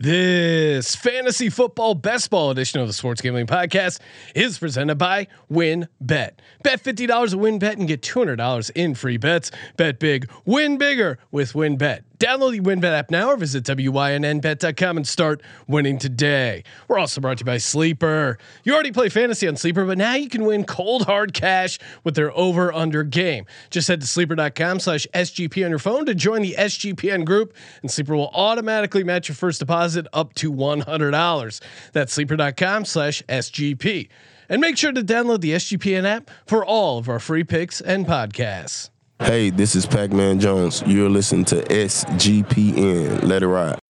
This fantasy football best ball edition of the Sports Gambling Podcast is presented by WynnBET. Bet $50 at WynnBET and get $200 in free bets. Bet big, win bigger with WynnBET. Download the WynnBET app now or visit wynnbet.com and start winning today. We're also brought to you by Sleeper. You already play fantasy on Sleeper, but now you can win cold hard cash with their over under game. Just head to sleeper.com/SGP on your phone to join the SGPN group, and Sleeper will automatically match your first deposit up to $100. That's sleeper.com/SGP. And make sure to download the SGPN app for all of our free picks and podcasts. Hey, this is Pac-Man Jones. You're listening to SGPN. Let it ride.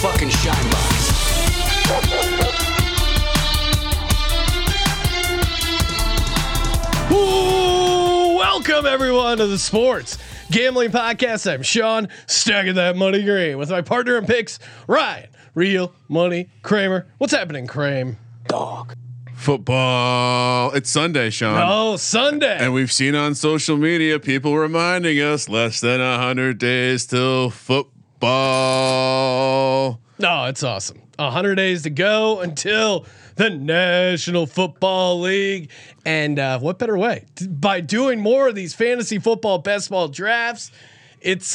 Fucking shine box. Ooh, welcome everyone to the Sports Gambling Podcast. I'm Sean, stacking that money green with my partner in picks, Ryan, Real Money Kramer. What's happening, Kramer? Dog. Football. It's Sunday, Sean. Oh, Sunday. And we've seen on social media people reminding us less than 100 days till football. Ball. No, it's awesome. 100 days to go until the National Football League, and what better way by doing more of these fantasy football best ball drafts? It's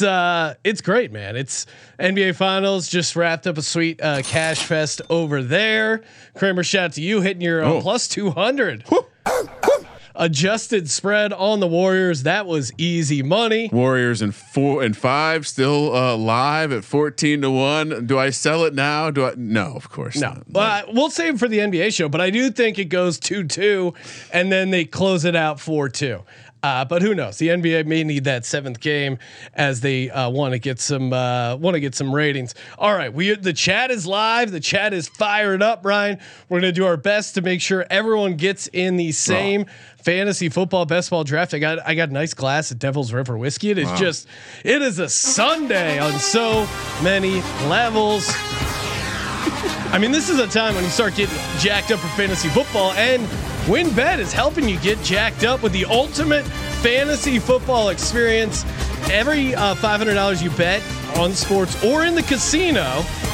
great, man. It's NBA Finals just wrapped up a sweet cash fest over there. Kramer, shout out to you hitting your plus 200. Adjusted spread on the Warriors. That was easy money. Warriors in 4 and 5 still live at 14-1. Do I sell it now? Do I? No, of course not. Well, we'll save it for the NBA show, but I do think it goes 2-2 and then they close it out 4-2. But who knows? The NBA may need that seventh game as they want to get some ratings. All right, the chat is live. The chat is fired up, Brian. We're gonna do our best to make sure everyone gets in the same fantasy football best ball draft. I got a nice glass of Devil's River whiskey. It is it is a Sunday on so many levels. I mean, this is a time when you start getting jacked up for fantasy football, and WynnBET is helping you get jacked up with the ultimate fantasy football experience. Every $500 you bet on sports or in the casino,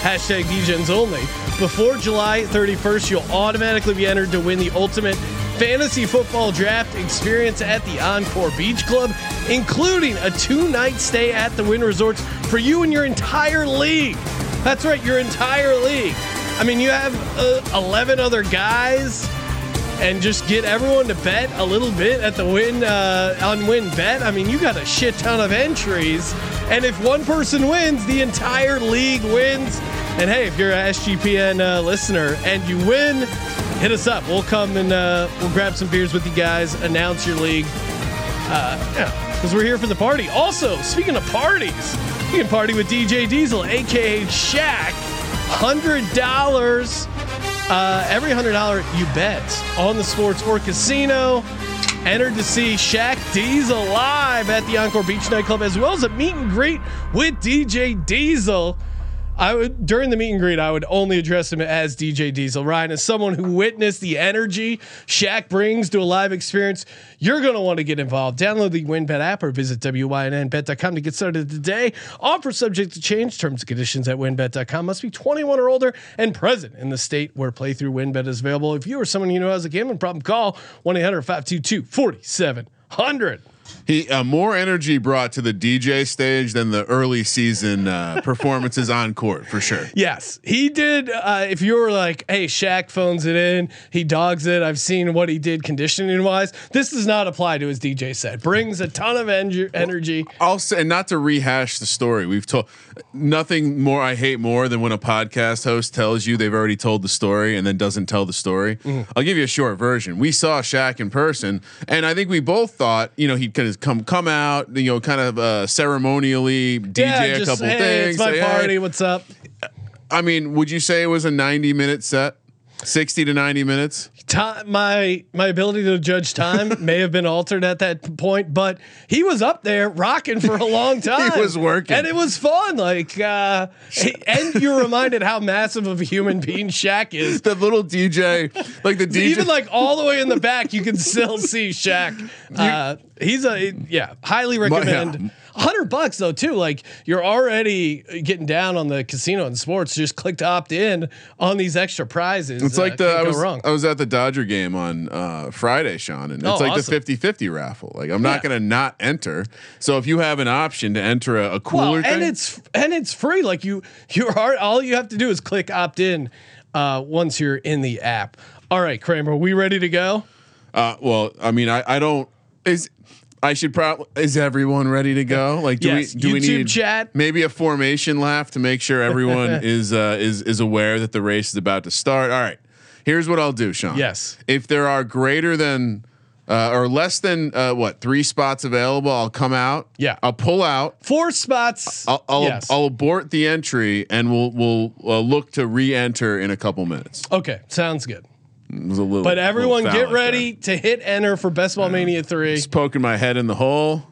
hashtag DGens only, before July 31st, you'll automatically be entered to win the ultimate fantasy football draft experience at the Encore Beach Club, including a 2-night stay at the Wynn Resorts for you and your entire league. That's right, your entire league. I mean, you have 11 other guys, and just get everyone to bet a little bit at the Wynn on WynnBET. I mean, you got a shit ton of entries, and if one person wins, the entire league wins. And hey, if you're an SGPN listener and you win, hit us up. We'll come and we'll grab some beers with you guys. Announce your league, because we're here for the party. Also, speaking of parties, you can party with DJ Diesel, aka Shaq. $100. Every $100 you bet on the sports or casino, entered to see Shaq Diesel live at the Encore Beach nightclub, as well as a meet and greet with DJ Diesel. During the meet and greet, I would only address him as DJ Diesel. Ryan, as someone who witnessed the energy Shaq brings to a live experience, you're going to want to get involved. Download the WynnBET app or visit wynnbet.com to get started today. Offer subject to change. Terms and conditions at wynnbet.com. Must be 21 or older and present in the state where playthrough WynnBET is available. If you or someone you know has a gambling problem, call 1-800-522-4700. He more energy brought to the DJ stage than the early season performances on court, for sure. Yes, he did. If you were like, hey, Shaq phones it in, he dogs it. I've seen what he did conditioning wise. This does not apply to his DJ set. Brings a ton of energy. Also, and not to rehash the story, we've told nothing more. I hate more than when a podcast host tells you they've already told the story and then doesn't tell the story. I'll give you a short version. We saw Shaq in person, and I think we both thought, you know, he could come out, you know, kind of ceremonially DJ a couple things. It's my party. What's up? I mean, would you say it was a 90-minute set? 60 to 90 minutes. Time, my ability to judge time may have been altered at that point, but he was up there rocking for a long time. He was working, and it was fun. Like, and you're reminded how massive of a human being Shaq is. The little DJ, like the DJ, even like all the way in the back, you can still see Shaq. He's a highly recommend. Yeah. $100 though too. Like, you're already getting down on the casino and sports. Just click to opt in on these extra prizes. It's like I was at the Dodger game on Friday, Sean, and it's awesome. The 50-50 raffle. Like, I'm not gonna not enter. So if you have an option to enter a cooler thing, and it's free. Like, all you have to do is click opt in once you're in the app. All right, Kramer, are we ready to go? Is everyone ready to go? Like, do we need chat? Maybe a formation laugh to make sure everyone is aware that the race is about to start. All right, here's what I'll do, Sean. Yes. If there are greater than or less than 3 spots available, I'll come out. Yeah. I'll pull out 4 spots. I'll abort the entry, and we'll look to re-enter in a couple minutes. Okay, sounds good. But everyone, get ready to hit enter for Best Ball Mania 3. Just poking my head in the hole.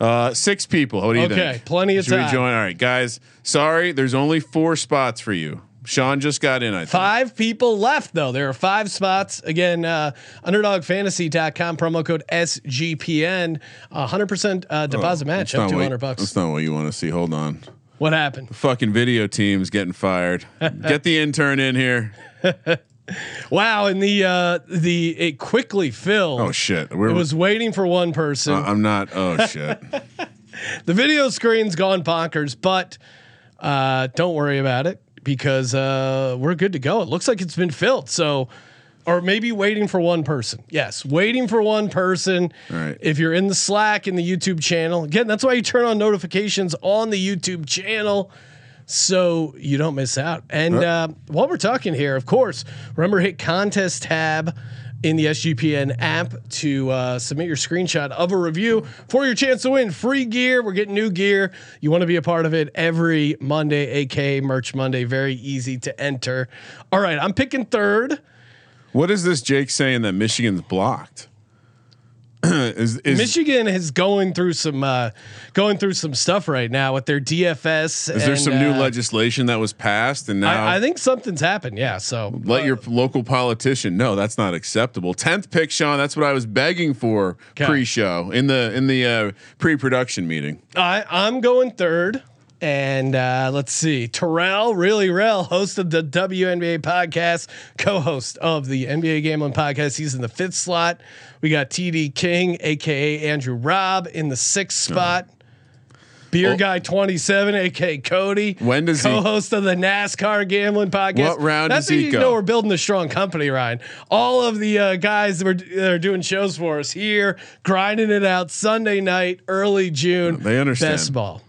6 people. What do you think? Okay, plenty of time. Rejoin. All right, guys. Sorry, there's only 4 spots for you. Sean just got in. I think 5 people left though. There are 5 spots. Again, underdogfantasy.com, promo code SGPN, 100% deposit match up to $200. That's not what you want to see. Hold on. What happened? The fucking video team's getting fired. Get the intern in here. Wow, and it quickly filled. Oh shit! It was waiting for one person. I'm not. Oh shit! The video screen's gone bonkers, but don't worry about it because we're good to go. It looks like it's been filled. So, or maybe waiting for one person. Yes, waiting for one person. All right. If you're in the Slack in the YouTube channel, again, that's why you turn on notifications on the YouTube channel, so you don't miss out. And while we're talking here, of course, remember, hit contest tab in the SGPN app to submit your screenshot of a review for your chance to win free gear. We're getting new gear. You want to be a part of it every Monday, aka Merch Monday. Very easy to enter. All right, I'm picking 3rd. What is this Jake saying that Michigan's blocked? Michigan is going through some stuff right now with their DFS. Is there some new legislation that was passed, and now I think something's happened? Yeah, so let your local politician know that's not acceptable. 10th pick, Sean. That's what I was begging for pre-show in the pre-production meeting. I'm going 3rd. And let's see, Terrell, really Rell, host of the WNBA podcast, co-host of the NBA Gambling podcast. He's in the 5th slot. We got TD King, aka Andrew Robb, in the 6th spot. Beer guy 27, aka Cody. When does co-host of the NASCAR Gambling podcast? What round does he go? You know, we're building a strong company, Ryan. All of the guys that are doing shows for us here, grinding it out Sunday night, early June. They understand best ball.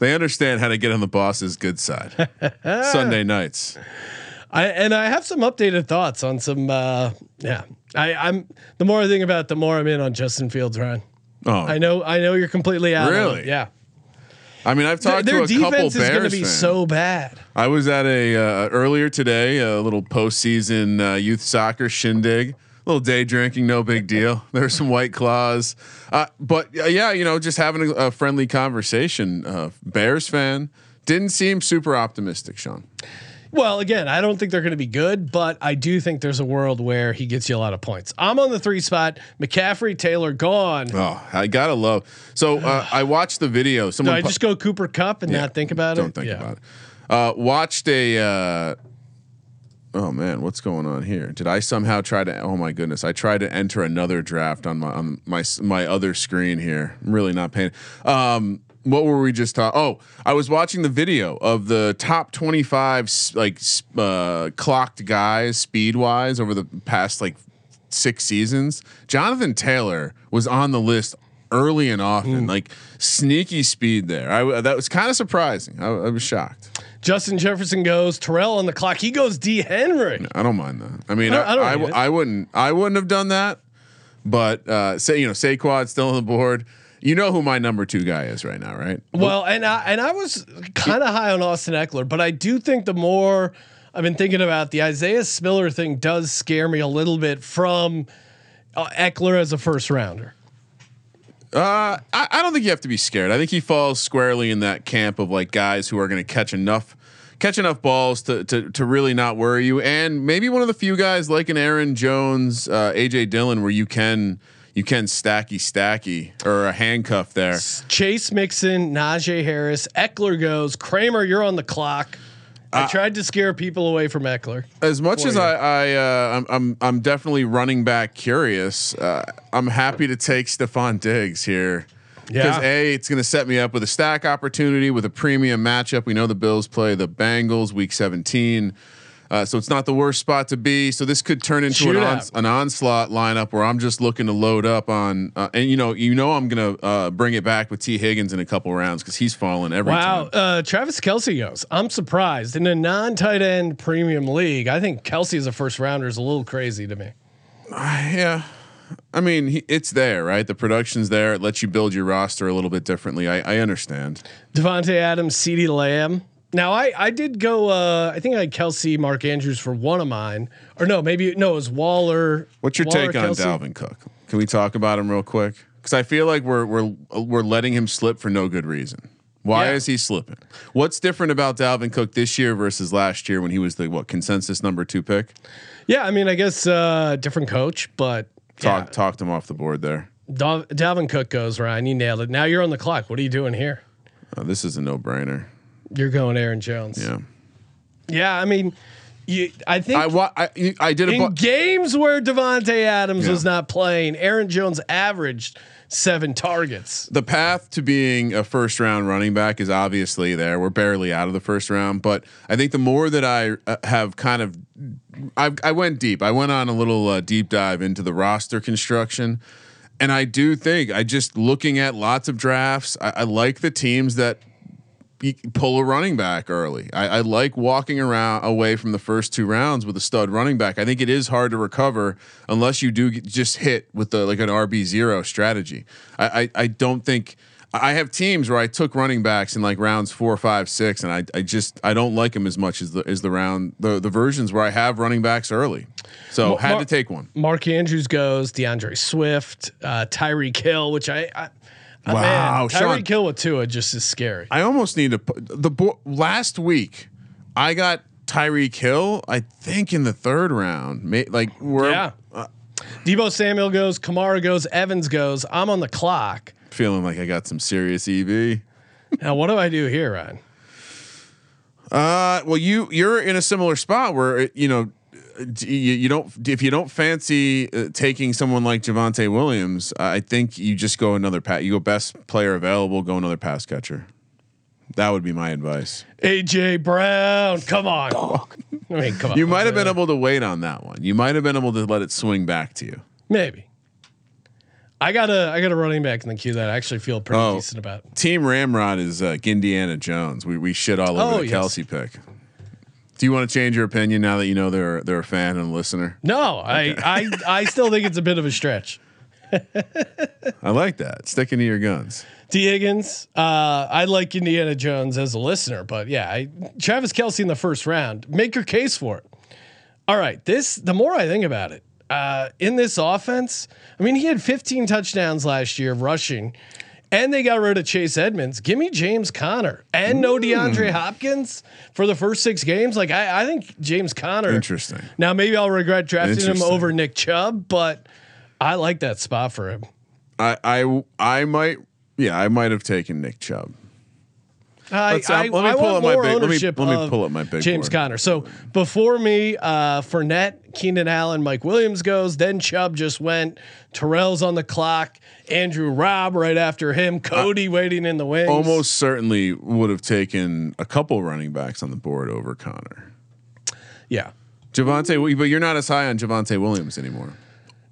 They understand how to get on the boss's good side. Sunday nights. I have some updated thoughts on some. I'm the more I think about it, the more I'm in on Justin Fields, Ryan. Oh, I know you're completely out. Really? Yeah. I mean, I've talked to a couple Bears. Their defense is going to be so bad. I was at a earlier today, a little postseason youth soccer shindig. Little day drinking, no big deal. There's some White Claws, just having a friendly conversation. Bears fan didn't seem super optimistic, Sean. Well, again, I don't think they're going to be good, but I do think there's a world where he gets you a lot of points. I'm on the 3 spot. McCaffrey, Taylor gone. Oh, I gotta love. So I watched the video. Someone I just go Cooper Kupp and not think about it. Don't think about it. Watched a. Oh man, what's going on here? Did I somehow try to? Oh my goodness, I tried to enter another draft on my other screen here. I'm really not paying. What were we just talking? Oh, I was watching the video of the top 25 clocked guys speed wise over the past 6 seasons. Jonathan Taylor was on the list early and often, sneaky speed there. That was kind of surprising. I was shocked. Justin Jefferson goes, Terrell on the clock. He goes D Henry. No, I don't mind that. I mean, I wouldn't have done that, but Saquad's still on the board. You know who my number 2 guy is right now, right? Well, and I was kind of high on Austin Eckler, but I do think the more I've been thinking about the Isaiah Spiller thing. Does scare me a little bit from Eckler as a first rounder. I don't think you have to be scared. I think he falls squarely in that camp of like guys who are going to catch enough balls to really not worry you. And maybe one of the few guys like an Aaron Jones, AJ Dillon, where you can stacky or a handcuff there. Chase Mixon, Najee Harris, Eckler goes. Kramer, you're on the clock. I tried to scare people away from Eckler. As much as I'm definitely running back curious. I'm happy to take Stephon Diggs here. Because it's going to set me up with a stack opportunity with a premium matchup. We know the Bills play the Bengals week 17. So it's not the worst spot to be. So this could turn into an onslaught lineup where I'm just looking to load up on, and you know, I'm going to bring it back with T Higgins in a couple rounds because he's fallen every time. Travis Kelce goes. I'm surprised in a non-tight end premium league. I think Kelce as a first rounder is a little crazy to me. Yeah. I mean, it's there, right? The production's there. It lets you build your roster a little bit differently. I understand. Devontae Adams, CeeDee Lamb. Now I did go. I think I had Kelce, Mark Andrews for one of mine, or it was Waller. What's your take on Dalvin Cook? Can we talk about him real quick? Because I feel like we're letting him slip for no good reason. Why is he slipping? What's different about Dalvin Cook this year versus last year when he was the consensus number 2 pick? Yeah, I mean, I guess different coach, but talked him off the board there. Dalvin Cook goes, Ryan. You nailed it. Now you're on the clock. What are you doing here? This is a no-brainer. You're going Aaron Jones. Yeah. I mean, I did games where Devontae Adams was not playing. Aaron Jones averaged 7 targets. The path to being a first-round running back is obviously there. We're barely out of the first round, but I think the more that I have kind of, I went deep. I went on a little deep dive into the roster construction. And I do think looking at lots of drafts, I like the teams that pull a running back early. I like walking around away from the first 2 rounds with a stud running back. I think it is hard to recover unless you do just hit with like an RB0 strategy. I don't think I have teams where I took running backs in like rounds 4, 5, 6, and I don't like them as much as the versions where I have running backs early. So had to take one. Mark Andrews goes, DeAndre Swift, Tyreek Hill, which wow, Tyreek Hill with Tua just is scary. I almost need to put last week I got Tyreek Hill, I think in the 3rd round. Deebo Samuel goes, Kamara goes, Evans goes. I'm on the clock. Feeling like I got some serious EV. Now what do I do here, Ryan? Well, you're in a similar spot where you don't, if you don't fancy taking someone like Javonte Williams, I think you just go another pat. You go best player available, go another pass catcher. That would be my advice. AJ Brown, come on. Come on. You might have been able to wait on that one. You might have been able to let it swing back to you. Maybe. I got a running back in the queue that I actually feel pretty decent about. Team Ramrod is like Indiana Jones. We shit all over the Kelce pick. Do you want to change your opinion now that you know they're a fan and a listener? No, okay. I still think it's a bit of a stretch. I like that. Sticking to your guns. T Higgins. I like Indiana Jones as a listener, but yeah, Travis Kelce in the first round. Make your case for it. All right, the more I think about it, in this offense, I mean, he had 15 touchdowns last year rushing, and they got rid of Chase Edmonds. Give me James Conner and no DeAndre Hopkins for the first 6 games. Like I think James Conner. Interesting. Now maybe I'll regret drafting him over Nick Chubb, but I like that spot for him. I might have taken Nick Chubb. Let me pull up my big James board. Conner. So before me, Fournette, Keenan Allen, Mike Williams goes. Then Chubb just went. Terrell's on the clock. Andrew Robb right after him. Cody waiting in the wings. Almost certainly would have taken a couple running backs on the board over Conner. Yeah, Javonte, but you're not as high on Javonte Williams anymore.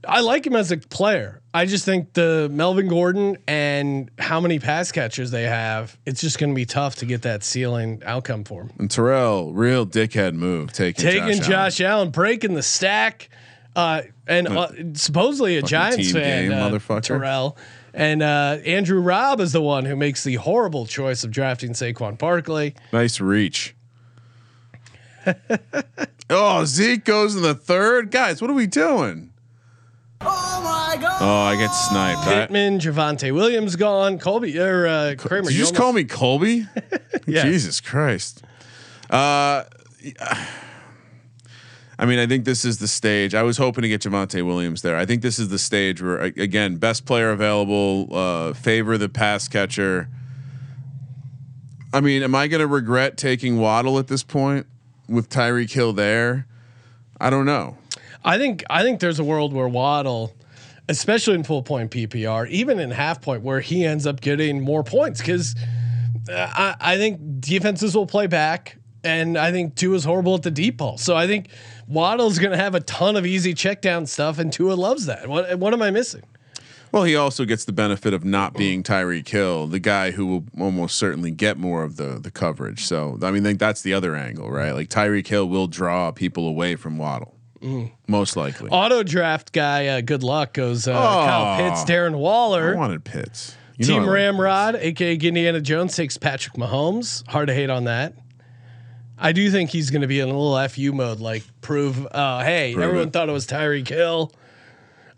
I like him as a player. I just think the Melvin Gordon and how many pass catchers they have, it's just going to be tough to get that ceiling outcome for him. And Terrell, real dickhead move, taking Josh Allen, breaking the stack, and supposedly a Giants fan, Terrell, and Andrew Robb is the one who makes the horrible choice of drafting Saquon Barkley. Nice reach. Oh, Zeke goes in the third. Guys, what are we doing? Oh my God! Oh, I get sniped. Pittman, Javonte Williams gone. Colby or Kramer. Did you just call me Colby? Yeah. Jesus Christ. I mean, I think this is the stage. I was hoping to get Javonte Williams there. I think this is the stage where, again, best player available, favor the pass catcher. I mean, am I going to regret taking Waddle at this point with Tyreek Hill there? I don't know. I think there's a world where Waddle, especially in full point PPR, even in half point, where he ends up getting more points because I think defenses will play back, and I think Tua's horrible at the deep ball. So I think Waddle's going to have a ton of easy check down stuff, and Tua loves that. What am I missing? Well, he also gets the benefit of not being Tyreek Hill, the guy who will almost certainly get more of the coverage. So I mean, that's the other angle, right? Like Tyreek Hill will draw people away from Waddle. Most likely. Auto draft guy. Good luck goes Kyle Pitts, Darren Waller. I wanted Pitts. You Team Ramrod, aka Indiana Jones, takes Patrick Mahomes. Hard to hate on that. I do think he's going to be in a little FU mode, like prove, hey, prove everyone thought it was Tyreek Hill,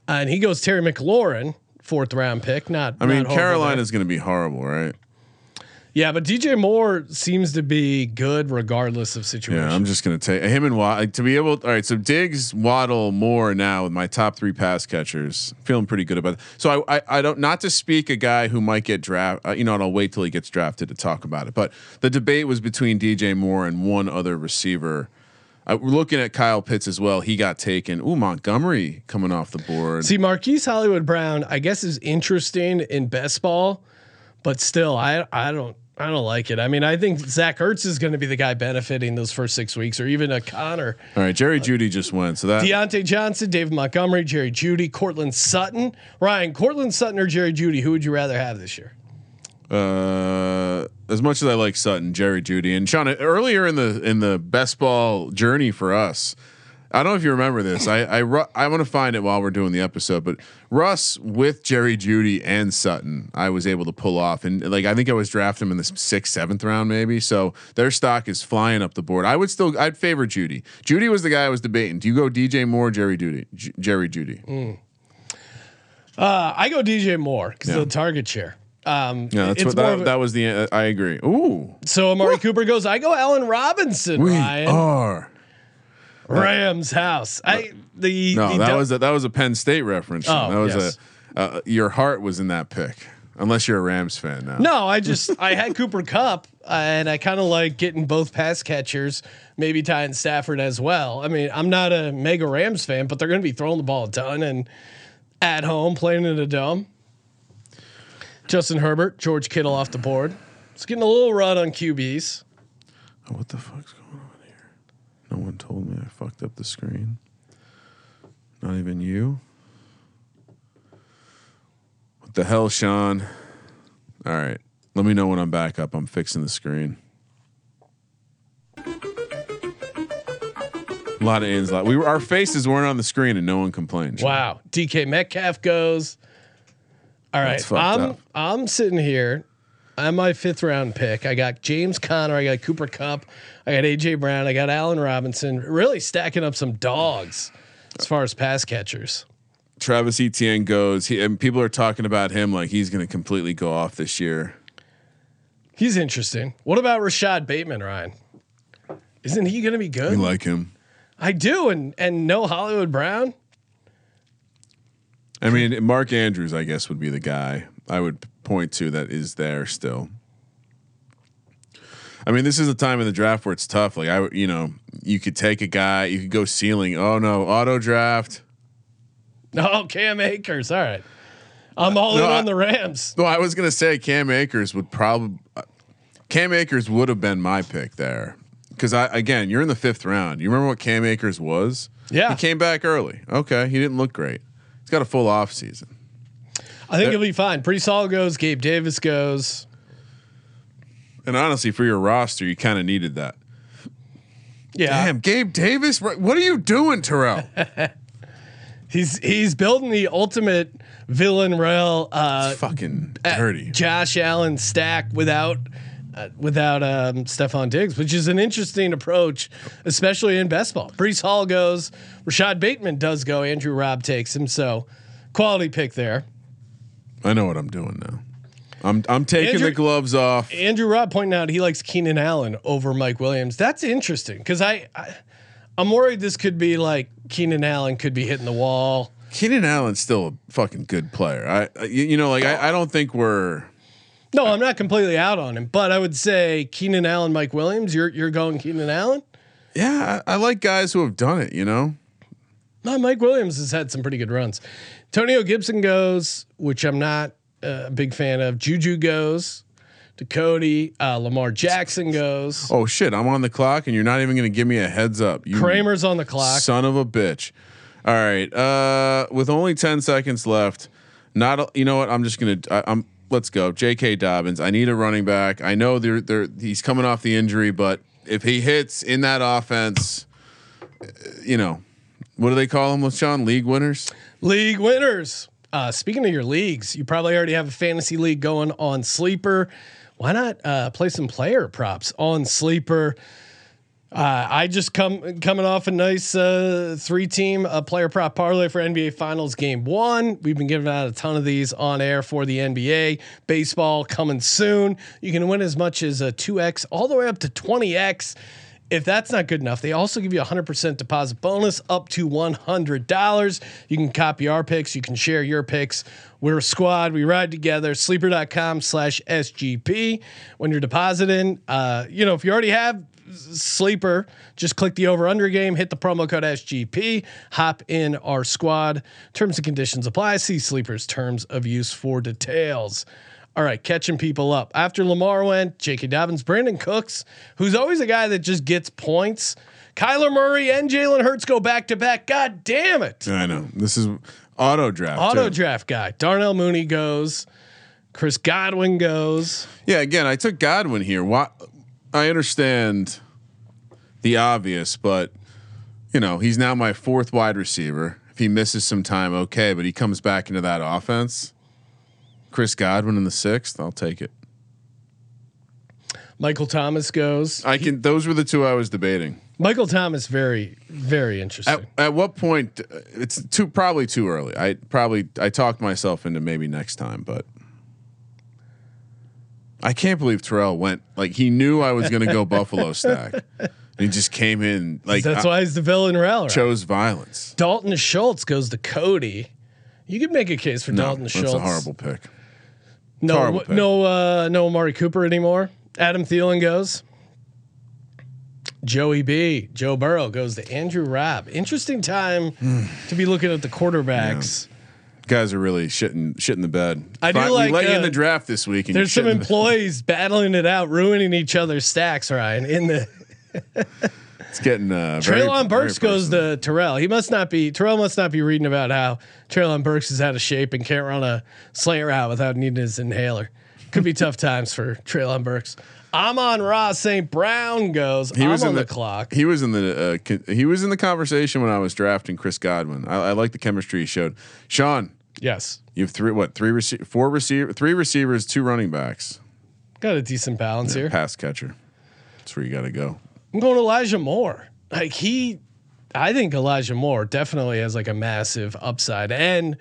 and he goes Terry McLaurin, 4th round pick. I mean, Carolina's going to be horrible, right? Yeah, but DJ Moore seems to be good regardless of situation. Yeah, I'm just going to take him and Waddle to be able. All right, so Diggs, Waddle, Moore now with my top 3 pass catchers. Feeling pretty good about it. So I don't, not to speak a guy who might get drafted. You know, and I'll wait till he gets drafted to talk about it. But the debate was between DJ Moore and one other receiver. We're looking at Kyle Pitts as well. He got taken. Ooh, Montgomery coming off the board. See, Marquise Hollywood Brown, I guess, is interesting in best ball. But still, I don't like it. I mean, I think Zach Ertz is going to be the guy benefiting those first 6 weeks, or even a Connor. All right, Jerry Judy just went. So that Deontay Johnson, David Montgomery, Jerry Judy, Cortland Sutton, Ryan, Cortland Sutton or Jerry Judy. Who would you rather have this year? As much as I like Sutton, Jerry Judy, and Sean. Earlier in the best ball journey for us, I don't know if you remember this. I want to find it while we're doing the episode, but Russ with Jerry Judy and Sutton, I was able to pull off, and like I think I was drafting him in the 6th, 7th round maybe. So their stock is flying up the board. I'd favor Judy. Judy was the guy I was debating. Do you go DJ Moore, Jerry Judy? I go DJ Moore because of the target share. Yeah, that's what that was the. I agree. Ooh. So Amari Cooper goes. I go Allen Robinson. We are. Rams house. That was a Penn State reference. Oh, that was your heart was in that pick, unless you're a Rams fan now. No, I had Cooper Kupp, and I kind of like getting both pass catchers, maybe Ty and Stafford as well. I mean, I'm not a mega Rams fan, but they're going to be throwing the ball a ton and at home playing in a dome. Justin Herbert, George Kittle off the board. It's getting a little run on QBs. Oh, what the fuck's going on? No one told me I fucked up the screen. Not even you. What the hell, Sean? All right. Let me know when I'm back up. I'm fixing the screen. A lot of ins. Our faces weren't on the screen and no one complained. Wow. DK Metcalf goes. All right. I'm sitting here. I'm my 5th round pick. I got James Conner. I got Cooper Kupp. I got AJ Brown. I got Allen Robinson. Really stacking up some dogs as far as pass catchers. Travis Etienne goes. And people are talking about him like he's going to completely go off this year. He's interesting. What about Rashad Bateman, Ryan? Isn't he going to be good? You like him? I do, and no Hollywood Brown. I mean, Mark Andrews, I guess, would be the guy I would point to that is there still. I mean, this is the time in the draft where it's tough. Like you could take a guy, you could go ceiling. Oh no, auto draft. No, Cam Akers. All right, I'm all in on the Rams. No, I was gonna say Cam Akers would probably. Cam Akers would have been my pick there because again, you're in the 5th round. You remember what Cam Akers was? Yeah, he came back early. Okay, he didn't look great. He's got a full off season. I think it'll be fine. Pretty solid goes. Gabe Davis goes. And honestly, for your roster, you kind of needed that. Yeah. Damn, Gabe Davis. What are you doing, Terrell? he's building the ultimate villain rail. It's fucking dirty. Josh Allen stack without without Stephon Diggs, which is an interesting approach, especially in best ball. Breece Hall goes, Rashad Bateman does go, Andrew Robb takes him. So quality pick there. I know what I'm doing now. I'm taking the gloves off. Andrew Robb pointing out he likes Keenan Allen over Mike Williams. That's interesting because I'm worried this could be like Keenan Allen could be hitting the wall. Keenan Allen's still a fucking good player. I don't think we're. No, I'm not completely out on him, but I would say Keenan Allen, Mike Williams. You're going Keenan Allen. Yeah, I like guys who have done it. You know, no, Mike Williams has had some pretty good runs. Antonio Gibson goes, which I'm not a big fan of. Juju goes to Cody. Lamar Jackson goes. Oh shit! I'm on the clock, and you're not even going to give me a heads up. Kramer's on the clock. Son of a bitch. All right. With only 10 seconds left, you know what? I'm just gonna. Let's go. J.K. Dobbins. I need a running back. I know he's coming off the injury, but if he hits in that offense, you know, what do they call him, LaShawn? League winners. League winners. Speaking of your leagues, you probably already have a fantasy league going on Sleeper. Why not play some player props on Sleeper? I just coming off a nice 3-team player prop parlay for NBA Finals Game 1. We've been giving out a ton of these on air for the NBA. Baseball coming soon. You can win as much as a 2x all the way up to 20x. If that's not good enough, they also give you 100% deposit bonus up to $100. You can copy our picks. You can share your picks. We're a squad. We ride together. Sleeper.com/SGP. When you're depositing, if you already have Sleeper, just click the over under game, hit the promo code SGP, hop in our squad. Terms and conditions apply. See Sleeper's terms of use for details. All right, catching people up. After Lamar went, J.K. Dobbins, Brandon Cooks, who's always a guy that just gets points. Kyler Murray and Jalen Hurts go back to back. God damn it. I know. This is auto draft. Auto draft guy. Darnell Mooney goes. Chris Godwin goes. Yeah, again, I took Godwin here. Why? I understand the obvious, but you know, he's now my 4th wide receiver. If he misses some time, okay, but he comes back into that offense. Chris Godwin in the 6th. I'll take it. Michael Thomas goes. Those were the two I was debating. Michael Thomas, very, very interesting. At what point? It's probably too early. I talked myself into maybe next time, but I can't believe Terrell went. Like, he knew I was going to go Buffalo stack. And he just came in. Like, that's why he's the villain. Rel chose violence. Dalton Schultz goes to Cody. You could make a case for Dalton Schultz. That's a horrible pick. No Amari Cooper anymore. Adam Thielen goes. Joey B. Joe Burrow goes to Andrew Robb. Interesting time to be looking at the quarterbacks. Yeah. Guys are really shitting the bed. I do like let you in the draft this week. And there's some employees battling it out, ruining each other's stacks. Ryan in the. It's getting Traylon Burks goes to Terrell. Terrell must not be reading about how Traylon Burks is out of shape and can't run a slant route without needing his inhaler. Could be tough times for Traylon Burks. Amon-Ra St. Brown goes. He was on the clock. He was in the conversation when I was drafting Chris Godwin. I like the chemistry he showed. Sean. Yes. You have three receivers, 2 running backs. Got a decent balance here. Pass catcher. That's where you got to go. I'm going Elijah Moore. I think Elijah Moore definitely has like a massive upside, and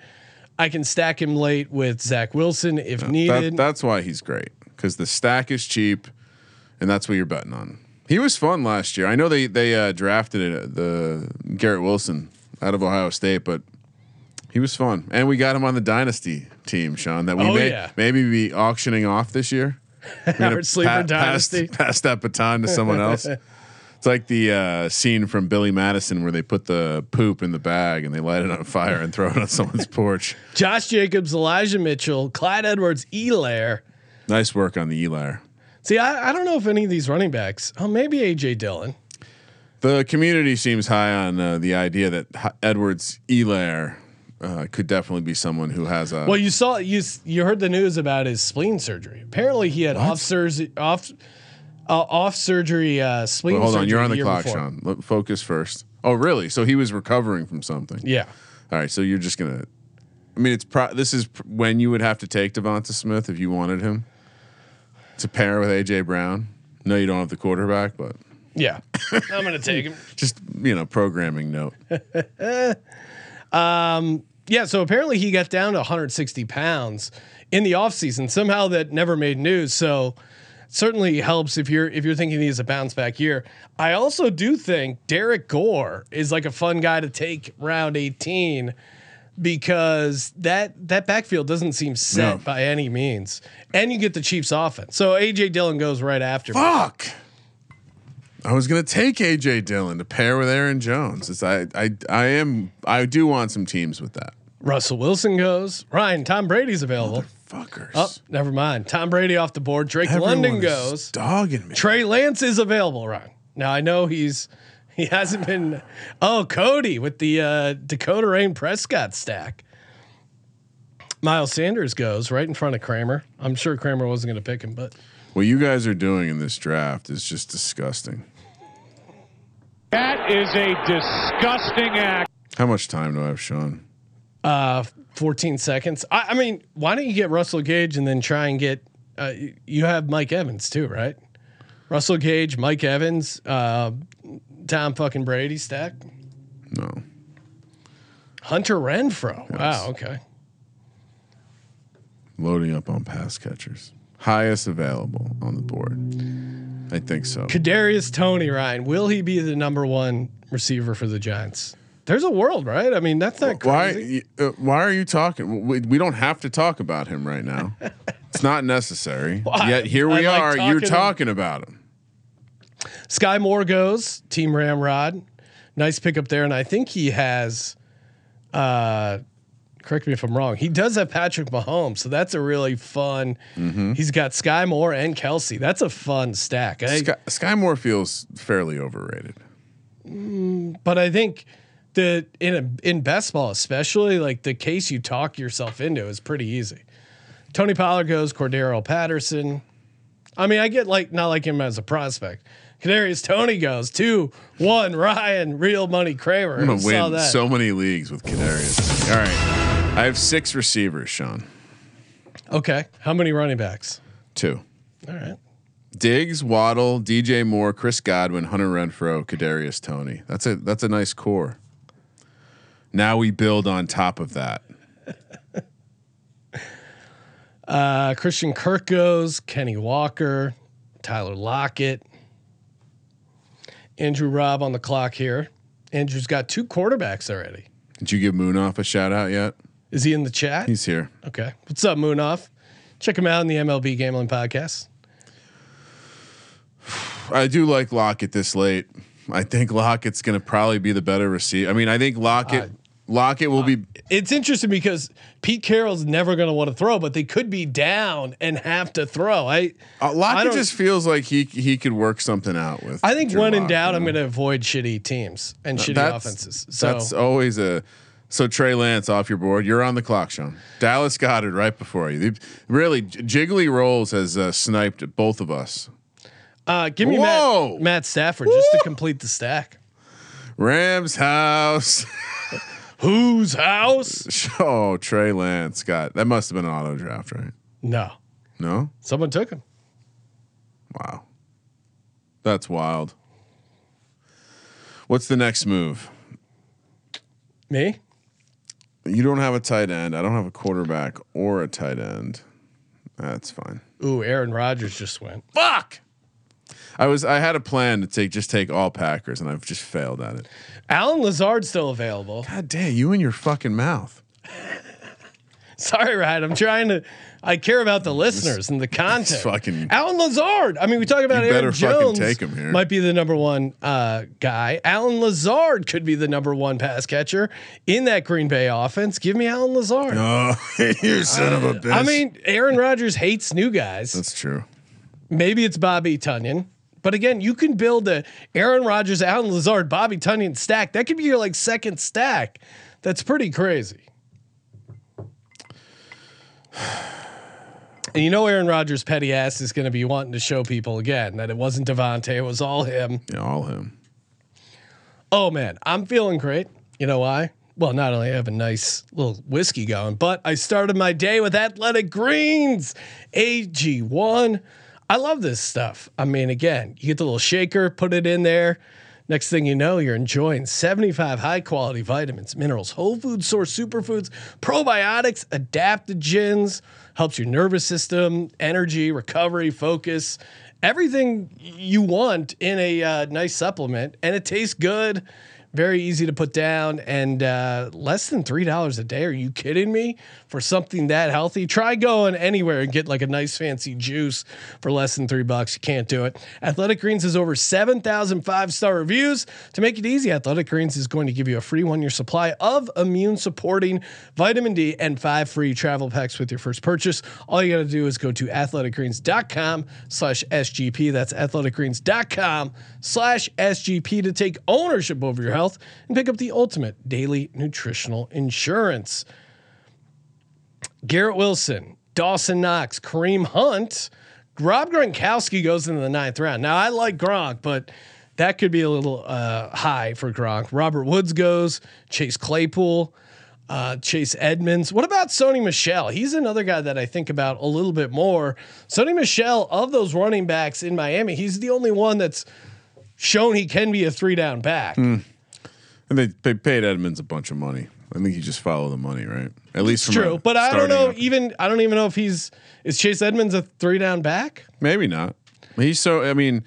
I can stack him late with Zach Wilson if needed. That's why he's great, because the stack is cheap, and that's what you're betting on. He was fun last year. I know they drafted the Garrett Wilson out of Ohio State, but he was fun, and we got him on the dynasty team, Sean, that we maybe be auctioning off this year. Our Sleeper dynasty. Pass that baton to someone else. It's like the scene from Billy Madison where they put the poop in the bag and they light it on fire and throw it on someone's porch. Josh Jacobs, Elijah Mitchell, Clyde Edwards-Helaire. Nice work on the Helaire. See, I don't know if any of these running backs. Oh, maybe AJ Dillon. The community seems high on the idea that Edwards-Helaire could definitely be someone who has a. Well, you heard the news about his spleen surgery. Apparently, he had off surgery spleen. Well, hold on, you're on the clock, before. Sean. Focus first. Oh, really? So he was recovering from something. Yeah. All right. So you're just gonna. I mean, this is when you would have to take Devonta Smith if you wanted him. to pair with AJ Brown. No, you don't have the quarterback, but yeah, I'm going to take him. Just, you know, programming note. Yeah. So apparently he got down to 160 pounds in the off season. Somehow that never made news. So certainly helps if you're thinking he's a bounce back year. I also do think Derek Gore is like a fun guy to take round 18, because that backfield doesn't seem set by any means, and you get the Chiefs offense. So AJ Dillon goes right after. Fuck. Me. I was gonna take AJ Dillon to pair with Aaron Jones. It's I do want some teams with that. Russell Wilson goes. Ryan, Tom Brady's available. Fuckers. Oh, never mind. Tom Brady off the board. Drake Everyone London goes. Dogging me. Trey Lance is available. Ryan. Now I know he hasn't been. Oh, Cody with the Dakota Rain Prescott stack. Miles Sanders goes right in front of Kramer. I'm sure Kramer wasn't gonna pick him, but. What you guys are doing in this draft is just disgusting. That is a disgusting act. How much time do I have, Sean? 14 seconds. I mean, why don't you get Russell Gage and then try and get, you have Mike Evans too, right? Russell Gage, Mike Evans, Tom fucking Brady stack. No. Hunter Renfrow. Yes. Wow. Okay. Loading up on pass catchers. Highest available on the board. I think so. Kadarius Toney, Ryan. Will he be the number one receiver for the Giants? There's a world, right? I mean, that's not crazy. Why are you talking? We don't have to talk about him right now. It's not necessary. Well, yet here we are. You're talking about him. Sky Moore goes. Team Ramrod. Nice pickup there. And I think he has, correct me if I'm wrong, he does have Patrick Mahomes, so that's a really fun. Mm-hmm. He's got Sky Moore and Kelsey. That's a fun stack. Sky Moore feels fairly overrated, but I think that in best ball, especially, like the case you talk yourself into is pretty easy. Tony Pollard goes. Cordero Patterson. I mean, I get like not like him as a prospect. Kadarius Toney goes 2-1. Ryan, real money Kramer. I'm gonna win so many leagues with Kadarius. All right. I have 6 receivers, Sean. Okay. How many running backs? 2. All right. Diggs, Waddle, DJ Moore, Chris Godwin, Hunter Renfrow, Kadarius Toney. That's a nice core. Now we build on top of that. Christian Kirk goes, Kenny Walker, Tyler Lockett, Andrew Robb on the clock here. Andrew's got 2 quarterbacks already. Did you give Moonoff a shout out yet? Is he in the chat? He's here. Okay. What's up, Moonoff? Check him out in the MLB Gambling Podcast. I do like Lockett this late. I think Lockett's going to probably be the better receiver. I mean, I think Lockett will be. It's interesting because Pete Carroll's never going to want to throw, but they could be down and have to throw. Lockett just feels like he could work something out with. I think when in doubt, I'm going to avoid shitty teams and shitty offenses. So that's always a. So Trey Lance off your board. You're on the clock, Sean. Dallas Goedert right before you. Really, Jiggly Rolls has sniped both of us. Give me Matt Stafford. Woo! Just to complete the stack. Rams house. Whose house? Oh, Trey Lance got that. Must have been an auto draft, right? No. Someone took him. Wow, that's wild. What's the next move? Me? You don't have a tight end. I don't have a quarterback or a tight end. That's fine. Ooh, Aaron Rodgers just went. Fuck. I had a plan to take all Packers, and I've just failed at it. Alan Lazard's still available. God damn, you and your fucking mouth. Sorry, Ryan. I'm trying to. I care about the listeners and the content. Fucking Alan Lazard. I mean, we talk about Aaron Jones. Take him here. Might be the number one guy. Alan Lazard could be the number one pass catcher in that Green Bay offense. Give me Alan Lazard. No, you son of a bitch. I mean, Aaron Rodgers hates new guys. That's true. Maybe it's Bobby Tunyon. But again, you can build a Aaron Rodgers, Alan Lazard, Bobby Tunyon stack. That could be your like second stack. That's pretty crazy. And you know Aaron Rodgers' petty ass is going to be wanting to show people again that it wasn't Devontae, it was all him. Yeah, all him. Oh man, I'm feeling great. You know why? Well, not only have a nice little whiskey going, but I started my day with Athletic Greens, AG1. I love this stuff. I mean, again, you get the little shaker, put it in there. Next thing you know, you're enjoying 75 high-quality vitamins, minerals, whole food source superfoods, probiotics, adaptogens, helps your nervous system, energy, recovery, focus, everything you want in a nice supplement. And it tastes good, very easy to put down, and less than $3 a day. Are you kidding me? For something that healthy? Try going anywhere and get like a nice fancy juice for less than $3. You can't do it. Athletic Greens has over 7,000 five-star reviews. To make it easy, Athletic Greens is going to give you a free one-year supply of immune-supporting vitamin D and 5 free travel packs with your first purchase. All you got to do is go to athleticgreens.com/SGP. That's athleticgreens.com/SGP to take ownership over your health and pick up the ultimate daily nutritional insurance. Garrett Wilson, Dawson Knox, Kareem Hunt, Rob Gronkowski goes into the 9th round. Now I like Gronk, but that could be a little high for Gronk. Robert Woods goes, Chase Claypool, Chase Edmonds. What about Sony Michel? He's another guy that I think about a little bit more. Sony Michel, of those running backs in Miami, he's the only one that's shown he can be a 3-down back. And they paid Edmonds a bunch of money. I think you just follow the money, right? At least it's true. But I don't know. I don't even know if is Chase Edmonds a 3-down back? Maybe not. He's so, I mean,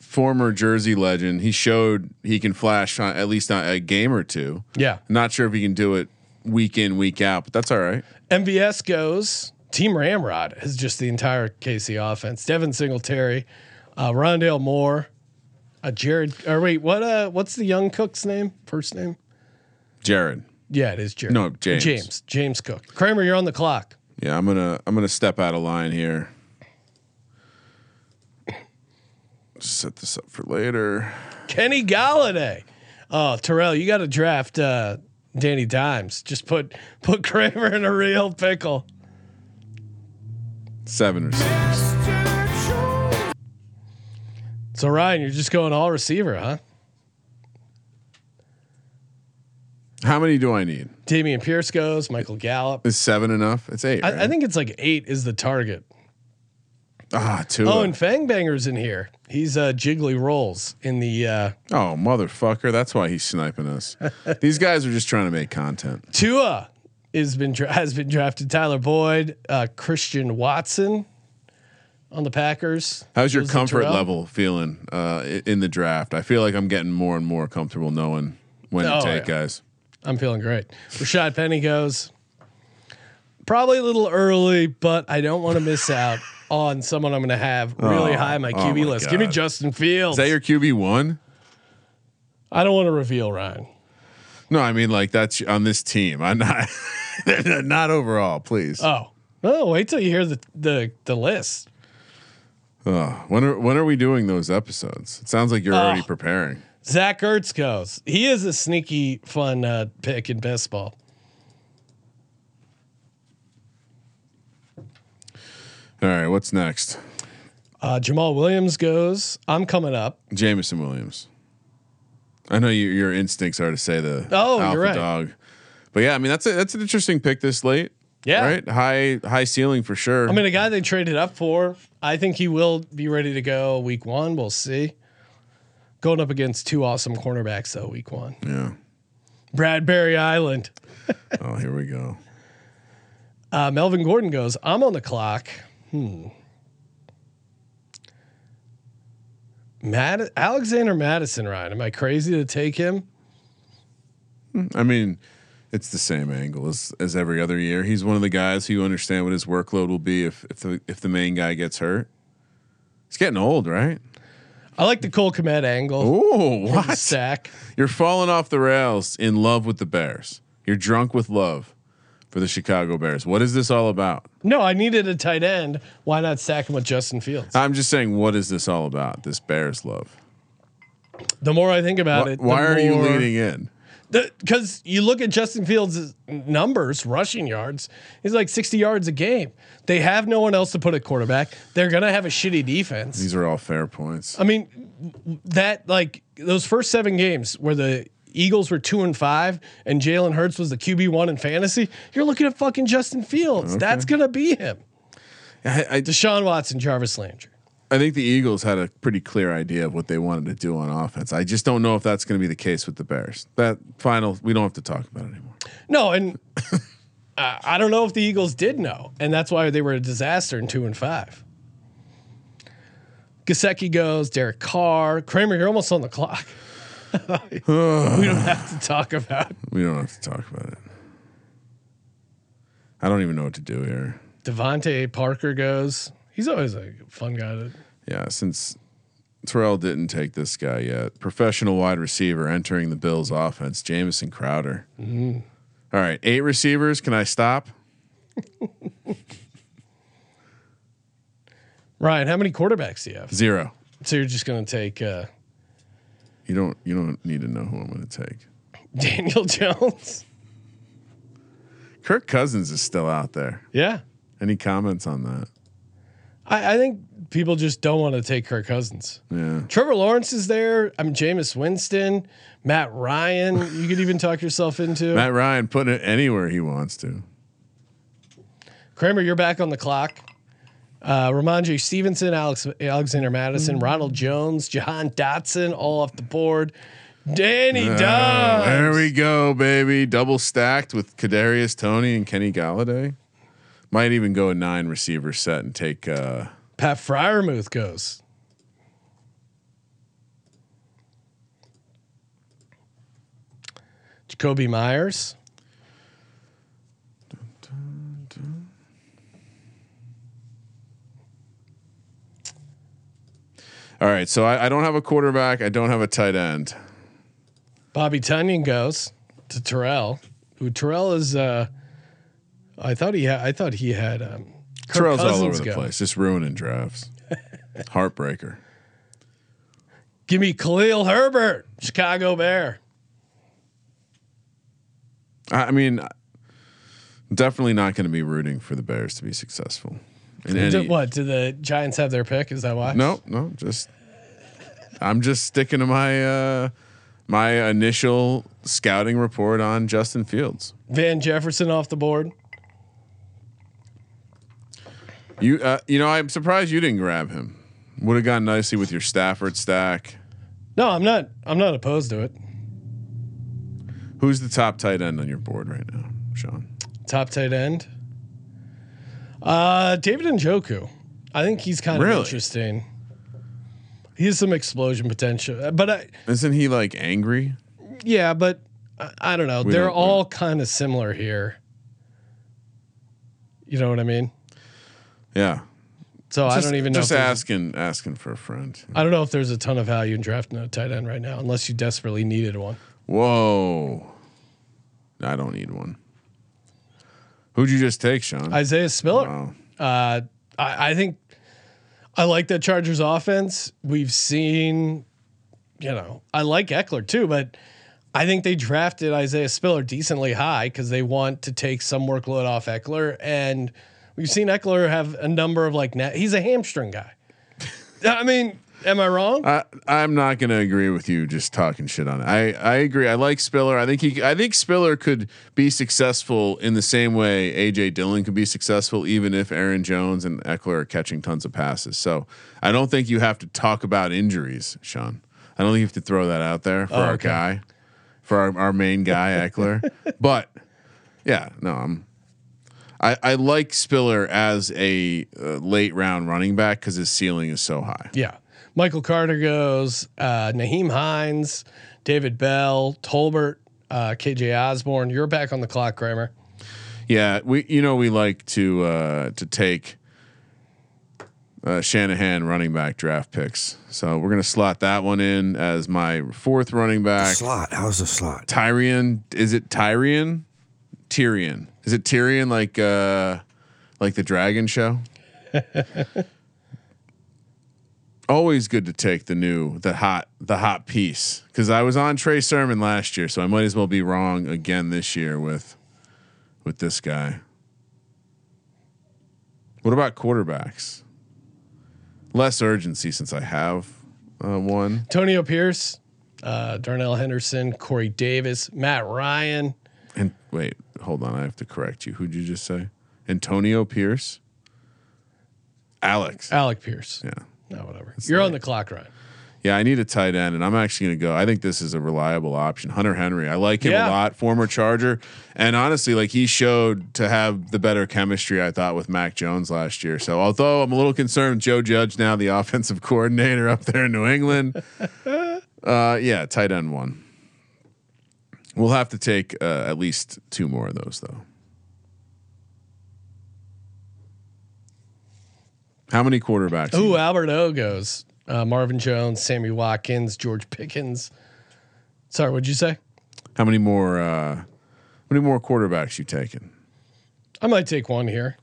former Jersey legend. He showed he can flash on at least a game or two. Yeah. Not sure if he can do it week in, week out, but that's all right. MVS goes. Team Ramrod is just the entire KC offense. Devin Singletary, Rondale Moore, Jared. Or wait, what's the young Cook's name? First name? Jared. Yeah, it is Jared. No, James Cook. Kramer, you're on the clock. Yeah, I'm gonna step out of line here. Set this up for later. Kenny Galladay. Oh, Terrell, you got to draft Danny Dimes. Just put Kramer in a real pickle. 7 or 6. So Ryan, you're just going all receiver, huh? How many do I need? Damian Pierce goes. Michael Gallup. Is 7 enough? It's 8. Right? I think it's like 8 is the target. Ah, 2. Oh, and Fangbanger's in here. He's Jiggly Rolls in the. Oh, motherfucker! That's why he's sniping us. These guys are just trying to make content. Tua has been drafted. Tyler Boyd, Christian Watson, on the Packers. How's your comfort level feeling in the draft? I feel like I'm getting more and more comfortable knowing when to take guys. I'm feeling great. Rashad Penny goes. Probably a little early, but I don't want to miss out on someone I'm going to have really high on my QB list. God. Give me Justin Fields. Is that your QB1? I don't want to reveal, Ryan. No, I mean like that's on this team. I'm not not overall, please. Oh. No, wait till you hear the list. Oh, when are we doing those episodes? It sounds like you're already preparing. Zach Ertz goes. He is a sneaky fun pick in best ball. All right, what's next? Jamal Williams goes. I'm coming up. Jamison Williams. I know your instincts are to say the alpha you're right. Dog, but yeah, I mean that's an interesting pick this late. Yeah, right. High ceiling for sure. I mean, a guy they traded up for. I think he will be ready to go week 1. We'll see. Going up against 2 awesome cornerbacks though, week 1. Yeah. Bradbury Island. Oh, here we go. Melvin Gordon goes. I'm on the clock. Alexander Madison, Ryan. Am I crazy to take him? I mean, it's the same angle as every other year. He's one of the guys who you understand what his workload will be if the main guy gets hurt. He's getting old, right? I like the Cole Kmet angle. Ooh, what? Sack. You're falling off the rails in love with the Bears. You're drunk with love for the Chicago Bears. What is this all about? No, I needed a tight end. Why not sack him with Justin Fields? I'm just saying, what is this all about? This Bears love. The more I think about it, why are you leaning in? Because you look at Justin Fields' numbers, rushing yards, he's like 60 yards a game. They have no one else to put at quarterback. They're gonna have a shitty defense. These are all fair points. I mean, that like those first 7 games where the Eagles were 2-5 and Jalen Hurts was the QB1 in fantasy. You're looking at fucking Justin Fields. Okay. That's gonna be him. Deshaun Watson, Jarvis Landry. I think the Eagles had a pretty clear idea of what they wanted to do on offense. I just don't know if that's going to be the case with the Bears. That final, we don't have to talk about it anymore. No, and I don't know if the Eagles did know, and that's why they were a disaster in 2 and 5. Gesicki goes, Derek Carr, Kramer. You're almost on the clock. We don't have to talk about it. We don't have to talk about it. I don't even know what to do here. Devontae Parker goes. He's always a fun guy to. Yeah, since Terrell didn't take this guy yet, professional wide receiver entering the Bills' offense, Jamison Crowder. Mm. All right, 8 receivers. Can I stop? Ryan, how many quarterbacks do you have? 0. So you're just going to take. You don't need to know who I'm going to take. Daniel Jones. Kirk Cousins is still out there. Yeah. Any comments on that? I think people just don't want to take Kirk Cousins. Yeah. Trevor Lawrence is there. I'm Jameis Winston, Matt Ryan. You could even talk yourself into Matt Ryan putting it anywhere he wants to. Kramer, you're back on the clock. Ramondre Stevenson, Alexander Madison, Ronald Jones, Jahan Dotson, all off the board. Danny Dimes. There we go, baby. Double stacked with Kadarius Toney and Kenny Galladay. Might even go a 9 receiver set and take Pat Freiermuth goes. Jakobi Meyers. Dun, dun, dun. All right, so I don't have a quarterback. I don't have a tight end. Bobby Tunyon goes to Terrell. Who Terrell is I thought he had. Terrell's all over the place, just ruining drafts. Heartbreaker. Give me Khalil Herbert, Chicago Bear. I mean, definitely not going to be rooting for the Bears to be successful. What? Do the Giants have their pick? Is that why? No. I'm just sticking to my my initial scouting report on Justin Fields. Van Jefferson off the board. You know, I'm surprised you didn't grab him. Would have gone nicely with your Stafford stack. No, I'm not opposed to it. Who's the top tight end on your board right now, Sean? Top tight end. David Njoku. I think he's kind of interesting. He has some explosion potential, but isn't he like angry? Yeah, but I don't know. They're all kind of similar here. You know what I mean? Yeah. So I don't even know. Just asking for a friend. I don't know if there's a ton of value in drafting a tight end right now, unless you desperately needed one. Whoa. I don't need one. Who'd you just take, Sean? Isaiah Spiller. Wow. I think I like the Chargers offense. We've seen, you know, I like Eckler too, but I think they drafted Isaiah Spiller decently high because they want to take some workload off Eckler, and we've seen Eckler have a number of like he's a hamstring guy. I mean, am I wrong? I'm not going to agree with you just talking shit on it. I agree. I like Spiller. I think Spiller could be successful in the same way AJ Dillon could be successful, even if Aaron Jones and Eckler are catching tons of passes. So I don't think you have to talk about injuries, Sean. I don't think you have to throw that out there for our main guy Eckler. But yeah, no, I like Spiller as a late round running back because his ceiling is so high. Yeah, Michael Carter goes, Naheem Hines, David Bell, Tolbert, KJ Osborne. You're back on the clock, Kramer. Yeah, we like to take Shanahan running back draft picks, so we're gonna slot that one in as my 4th running back. Slot? How's the slot? Tyrion? Is it Tyrion? Tyrion? Is it Tyrion like the Dragon Show? Always good to take the hot piece because I was on Trey Sermon last year, so I might as well be wrong again this year with this guy. What about quarterbacks? Less urgency since I have one. Antonio Pierce, Darnell Henderson, Corey Davis, Matt Ryan. And wait, hold on. I have to correct you. Who'd you just say? Antonio Pierce? Alec Pierce. Yeah. No, whatever. It's You're nice. On the clock, Ryan. Yeah, I need a tight end, and I'm actually going to go. I think this is a reliable option. Hunter Henry. I like him a lot, former Charger. And honestly, like he showed to have the better chemistry, I thought, with Mac Jones last year. So although I'm a little concerned, Joe Judge now the offensive coordinator up there in New England. Yeah, tight end one. We'll have to take at least two more of those, though. How many quarterbacks? Ooh, Albert O goes. Marvin Jones, Sammy Watkins, George Pickens. Sorry, what'd you say? How many more quarterbacks you taking? I might take one here.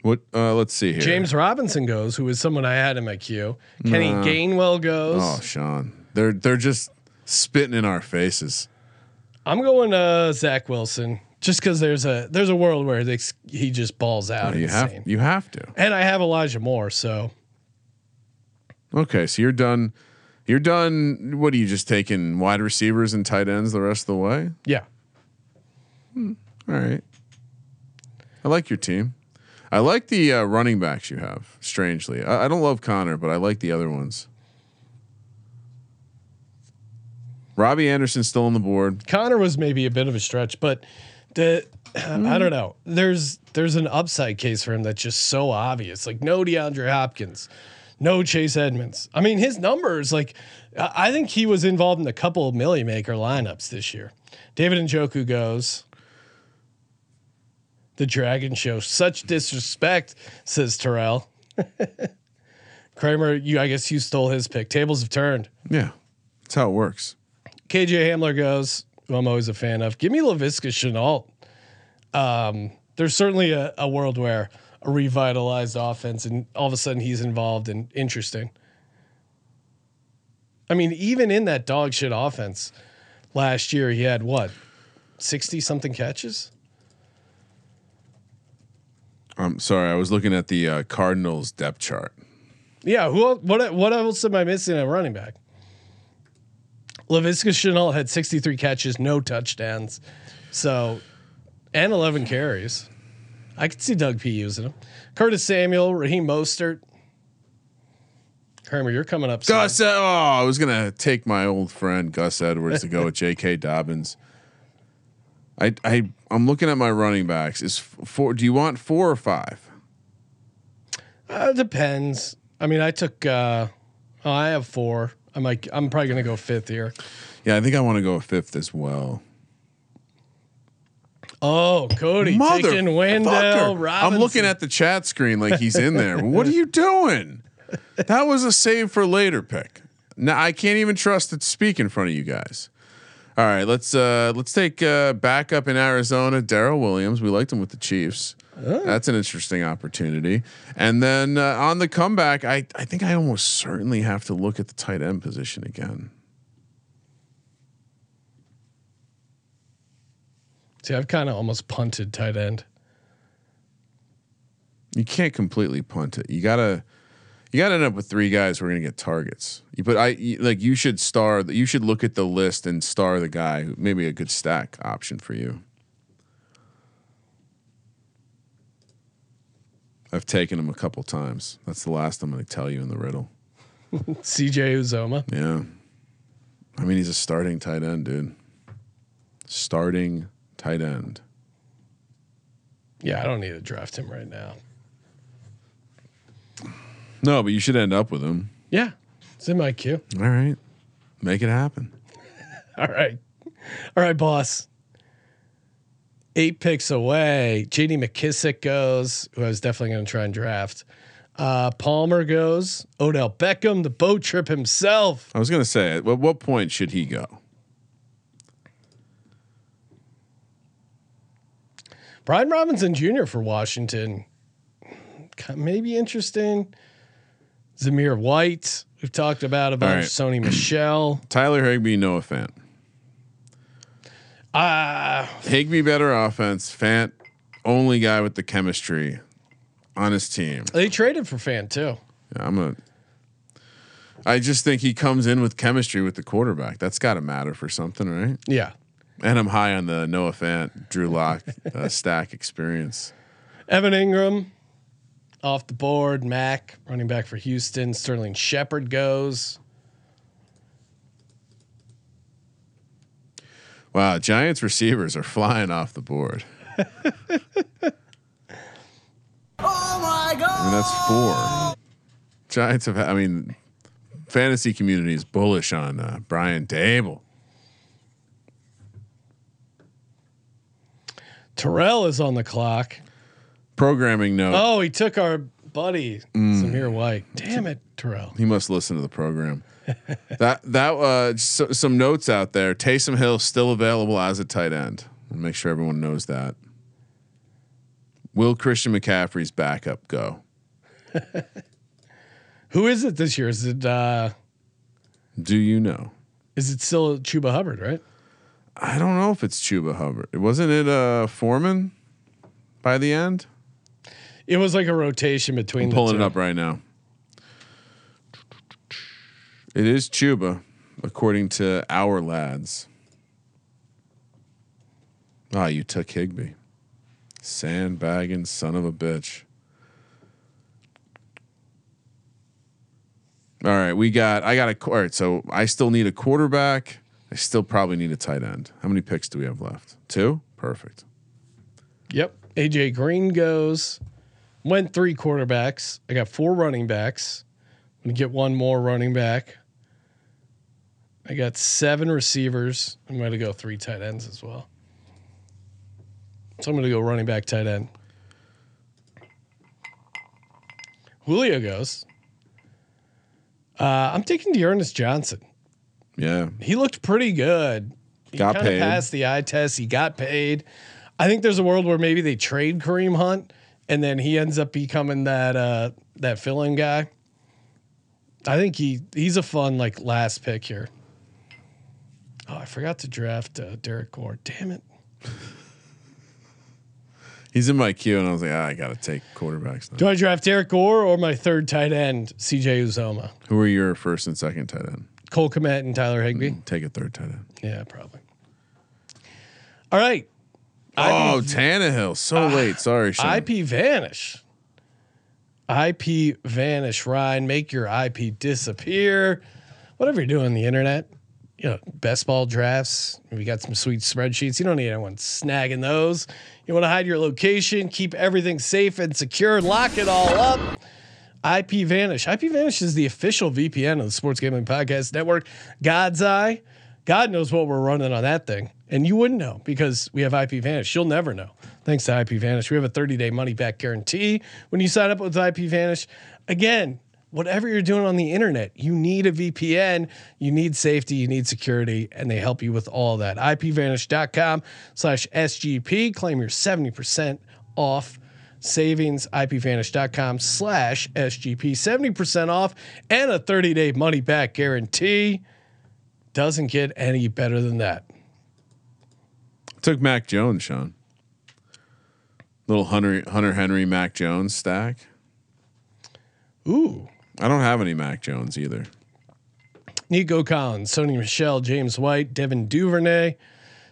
What? Let's see here. James Robinson goes, who is someone I had in my queue. Kenny Gainwell goes. Oh, Sean, they're just spitting in our faces. I'm going Zach Wilson. Just because there's a world where he just balls out. No, you have to. And I have Elijah Moore, so. Okay, so you're done. What are you just taking wide receivers and tight ends the rest of the way? Yeah. All right. I like your team. I like the running backs you have. Strangely, I don't love Connor, but I like the other ones. Robbie Anderson still on the board. Connor was maybe a bit of a stretch, but. I don't know. There's an upside case for him that's just so obvious. Like no DeAndre Hopkins, no Chase Edmonds. I mean, his numbers. Like I think he was involved in a couple of Millie Maker lineups this year. David Njoku goes. The Dragon Show, such disrespect, says Terrell. Kramer, I guess you stole his pick. Tables have turned. Yeah, that's how it works. KJ Hamler goes. I'm always a fan of. Give me Laviska Shenault. There's certainly a world where a revitalized offense and all of a sudden he's involved and interesting. I mean, even in that dog shit offense last year, he had what? 60 something catches. I'm sorry. I was looking at the Cardinals depth chart. Yeah. What else am I missing at running back? Laviska Shenault had 63 catches, no touchdowns, and 11 carries. I could see Doug P using him. Curtis Samuel, Raheem Mostert. Kramer, you're coming up. Gus, I was gonna take my old friend Gus Edwards to go with J.K. Dobbins. I'm looking at my running backs. Is four? Do you want four or five? Depends. I mean, I took. I have four. I'm probably gonna go fifth here. Yeah, I think I want to go fifth as well. Oh, Cody, taking Wendell Robinson. I'm looking at the chat screen like he's in there. What are you doing? That was a save for later pick. Now I can't even trust it to speak in front of you guys. All right, let's take backup in Arizona, Darrell Williams. We liked him with the Chiefs. That's an interesting opportunity. And then on the comeback, I think I almost certainly have to look at the tight end position again. See, I've kind of almost punted tight end. You can't completely punt it. You gotta end up with three guys who are going to get targets. You should look at the list and star the guy. Maybe a good stack option for you. I've taken him a couple times. That's the last I'm going to tell you in the riddle. CJ Uzoma. Yeah. I mean, he's a starting tight end, dude. Starting tight end. Yeah, I don't need to draft him right now. No, but you should end up with him. Yeah. It's in my queue. All right. Make it happen. All right. All right, boss. 8 picks away. JD McKissick goes, who I was definitely going to try and draft. Palmer goes. Odell Beckham, the boat trip himself. I was going to say, at what point should he go? Brian Robinson Jr. for Washington. Maybe interesting. Zamir White. We've talked about a bunch. Right. Sony Michel. Tyler Higbee, Noah Fant. Higbee better offense. Fant, only guy with the chemistry on his team. They traded for Fant too. Yeah, I just think he comes in with chemistry with the quarterback. That's got to matter for something, right? Yeah. And I'm high on the Noah Fant, Drew Lock stack experience. Evan Ingram, off the board. Mack, running back for Houston. Sterling Shepard goes. Wow, Giants receivers are flying off the board. Oh my God. I mean, that's four. Giants have, I mean, fantasy community is bullish on Brian Dable. Terrell is on the clock. Programming note. Oh, he took our buddy Samir White. Damn it, Terrell. He must listen to the program. Some notes out there. Taysom Hill still available as a tight end. We'll make sure everyone knows that. Will Christian McCaffrey's backup go? Who is it this year? Is it? Do you know? Is it still Chuba Hubbard? Right. I don't know if it's Chuba Hubbard. Wasn't it Foreman by the end? It was like a rotation between. I'm pulling the two. It up right now. It is Chuba, according to our lads. Ah, you took Higby. Sandbagging son of a bitch. All right, all right, so I still need a quarterback. I still probably need a tight end. How many picks do we have left? Two? Perfect. Yep. AJ Green goes. Went three quarterbacks. I got four running backs. I'm going to get one more running back. I got seven receivers. I'm going to go three tight ends as well. So I'm going to go running back, tight end. Julio goes. I'm taking Dearness Johnson. Yeah, he looked pretty good. He got paid. Passed the eye test. He got paid. I think there's a world where maybe they trade Kareem Hunt, and then he ends up becoming that fill-in guy. I think he's a fun last pick here. Oh, I forgot to draft Derek Gore. Damn it. He's in my queue, and I was like, I gotta take quarterbacks now. Do I draft Derek Gore or my third tight end, CJ Uzoma? Who are your first and second tight end? Cole Kmet and Tyler Higbee. Take a third tight end. Yeah, probably. All right. Oh, Tannehill. So late. Sorry, Sean. IP vanish. Ryan, make your IP disappear. Whatever you're doing on the internet, best ball drafts. We got some sweet spreadsheets. You don't need anyone snagging those. You want to hide your location, keep everything safe and secure, lock it all up. IP Vanish. IP Vanish is the official VPN of the Sports Gambling Podcast Network. God's Eye. God knows what we're running on that thing. And you wouldn't know because we have IP Vanish. You'll never know. Thanks to IP Vanish. We have a 30-day money back guarantee when you sign up with IP Vanish. Again, whatever you're doing on the internet, you need a VPN, you need safety, you need security, and they help you with all that. IPVanish.com/SGP. Claim your 70% off savings. IPVanish.com/SGP, 70% off and a 30-day money back guarantee. Doesn't get any better than that. Took Mac Jones, Sean. Little Hunter Henry, Mac Jones stack. Ooh, I don't have any Mac Jones either. Nico Collins, Sony Michelle, James White, Devin Duvernay.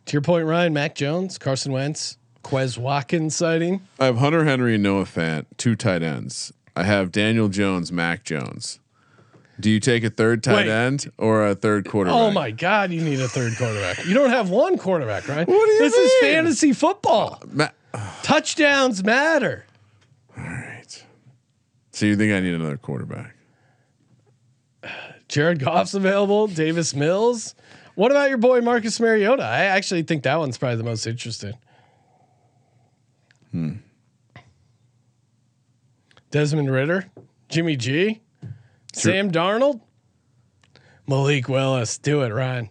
To your point, Ryan, Mac Jones, Carson Wentz, Quez Watkins sighting. I have Hunter Henry and Noah Fant, two tight ends. I have Daniel Jones, Mac Jones. Do you take a third tight end or a third quarterback? Oh my God, you need a third quarterback. You don't have one quarterback, right? What do you mean? This is fantasy football. Touchdowns matter. All right. So you think I need another quarterback? Jared Goff's available. Davis Mills. What about your boy Marcus Mariota? I actually think that one's probably the most interesting. Desmond Ridder, Jimmy G, sure. Sam Darnold, Malik Willis. Do it, Ryan.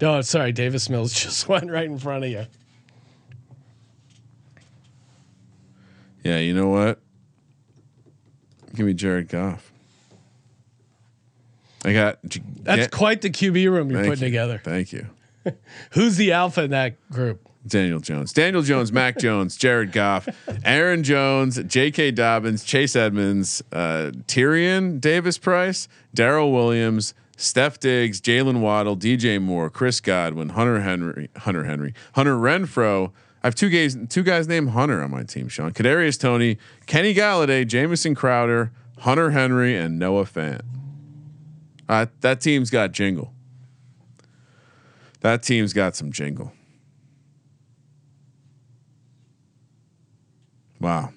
No, sorry, Davis Mills just went right in front of you. Yeah, you know what? Give me Jared Goff. That's quite the QB room you're putting together. Thank you. Who's the alpha in that group? Daniel Jones, Mac Jones, Jared Goff, Aaron Jones, J.K. Dobbins, Chase Edmonds, Tyrion, Davis Price, Darrell Williams, Steph Diggs, Jalen Waddle, DJ Moore, Chris Godwin, Hunter Renfrow, I have two guys named Hunter on my team, Sean. Kadarius Toney, Kenny Galladay, Jamison Crowder, Hunter Henry, and Noah Fant. That team's got jingle. That team's got some jingle. Wow.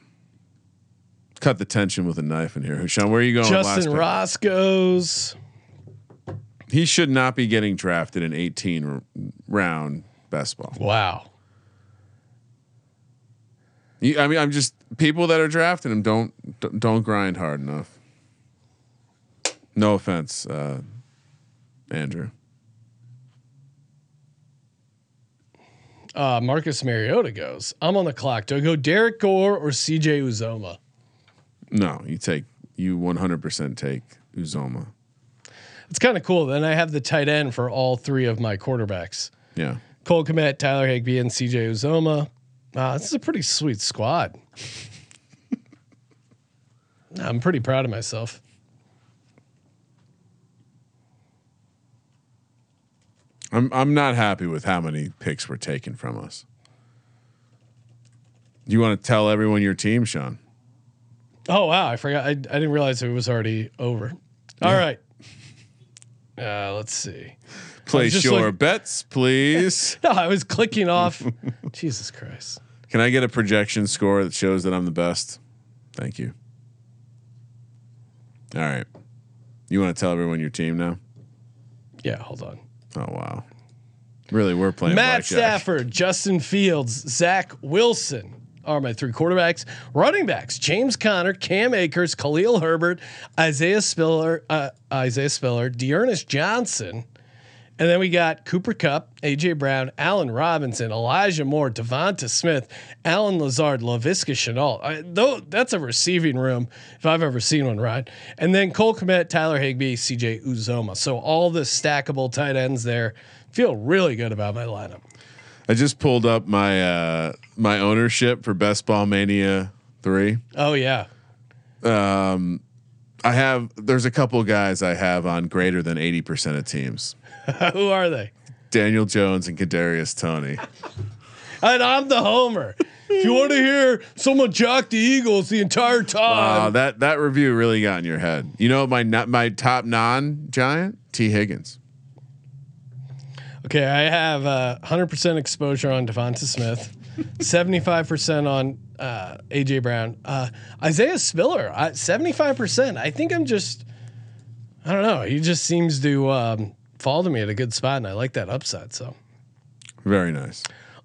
Cut the tension with a knife in here. Sean, where are you going? Justin Roscoe's. He should not be getting drafted in 18 round best ball. Wow. I mean, I'm just people that are drafting him don't grind hard enough. No offense, Andrew. Marcus Mariota goes. I'm on the clock. Do I go Derek Gore or CJ Uzoma? No, you 100% take Uzoma. It's kind of cool. Then I have the tight end for all three of my quarterbacks. Yeah. Cole Kmet, Tyler Higbee, and CJ Uzoma. This is a pretty sweet squad. I'm pretty proud of myself. I'm not happy with how many picks were taken from us. Do you want to tell everyone your team, Sean? Oh wow, I forgot. I didn't realize it was already over. Yeah. All right. Let's see. Place your bets, please. No, I was clicking off. Jesus Christ. Can I get a projection score that shows that I'm the best? Thank you. All right. You want to tell everyone your team now? Yeah, hold on. Oh wow. Really, we're playing Matt blackjack. Stafford, Justin Fields, Zach Wilson are my three quarterbacks. Running backs: James Conner, Cam Akers, Khalil Herbert, Isaiah Spiller, Dearness Johnson. And then we got Cooper Kupp, AJ Brown, Allen Robinson, Elijah Moore, Devonta Smith, Allen Lazard, Laviska Shenault. That's a receiving room if I've ever seen one, Rod. And then Cole Kmet, Tyler Higbee, CJ Uzoma. So all the stackable tight ends there. Feel really good about my lineup. I just pulled up my my ownership for Best Ball Mania 3. Oh yeah. There's a couple guys I have on greater than 80% of teams. Who are they? Daniel Jones and Kadarius Toney. And I'm the homer. If you want to hear someone jock the Eagles the entire time. Wow, that review really got in your head. You know my top non-giant? T. Higgins. Okay, I have 100% exposure on Devonta Smith, 75% on AJ Brown, Isaiah Spiller, 75%. I think I don't know. He just seems to fall to me at a good spot, and I like that upside. So, very nice.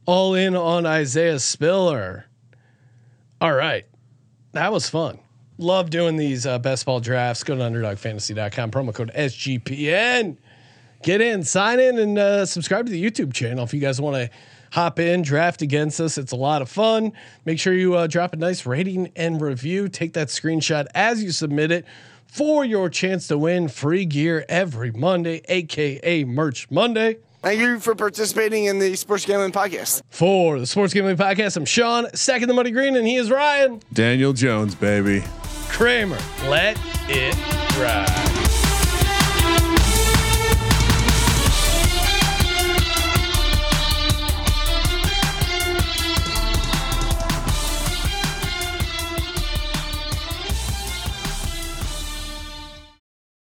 All in on Isaiah Spiller. All right, that was fun. Love doing these best ball drafts. Go to underdogfantasy.com. Promo code SGPN. Get in, sign in, and subscribe to the YouTube channel if you guys want to hop in, draft against us. It's a lot of fun. Make sure you drop a nice rating and review. Take that screenshot as you submit it for your chance to win free gear every Monday, aka Merch Monday. Thank you for participating in the Sports Gambling Podcast. For the Sports Gambling Podcast, I'm Sean, Stacking the Money Green, and he is Ryan. Daniel Jones, baby. Kramer, let it ride.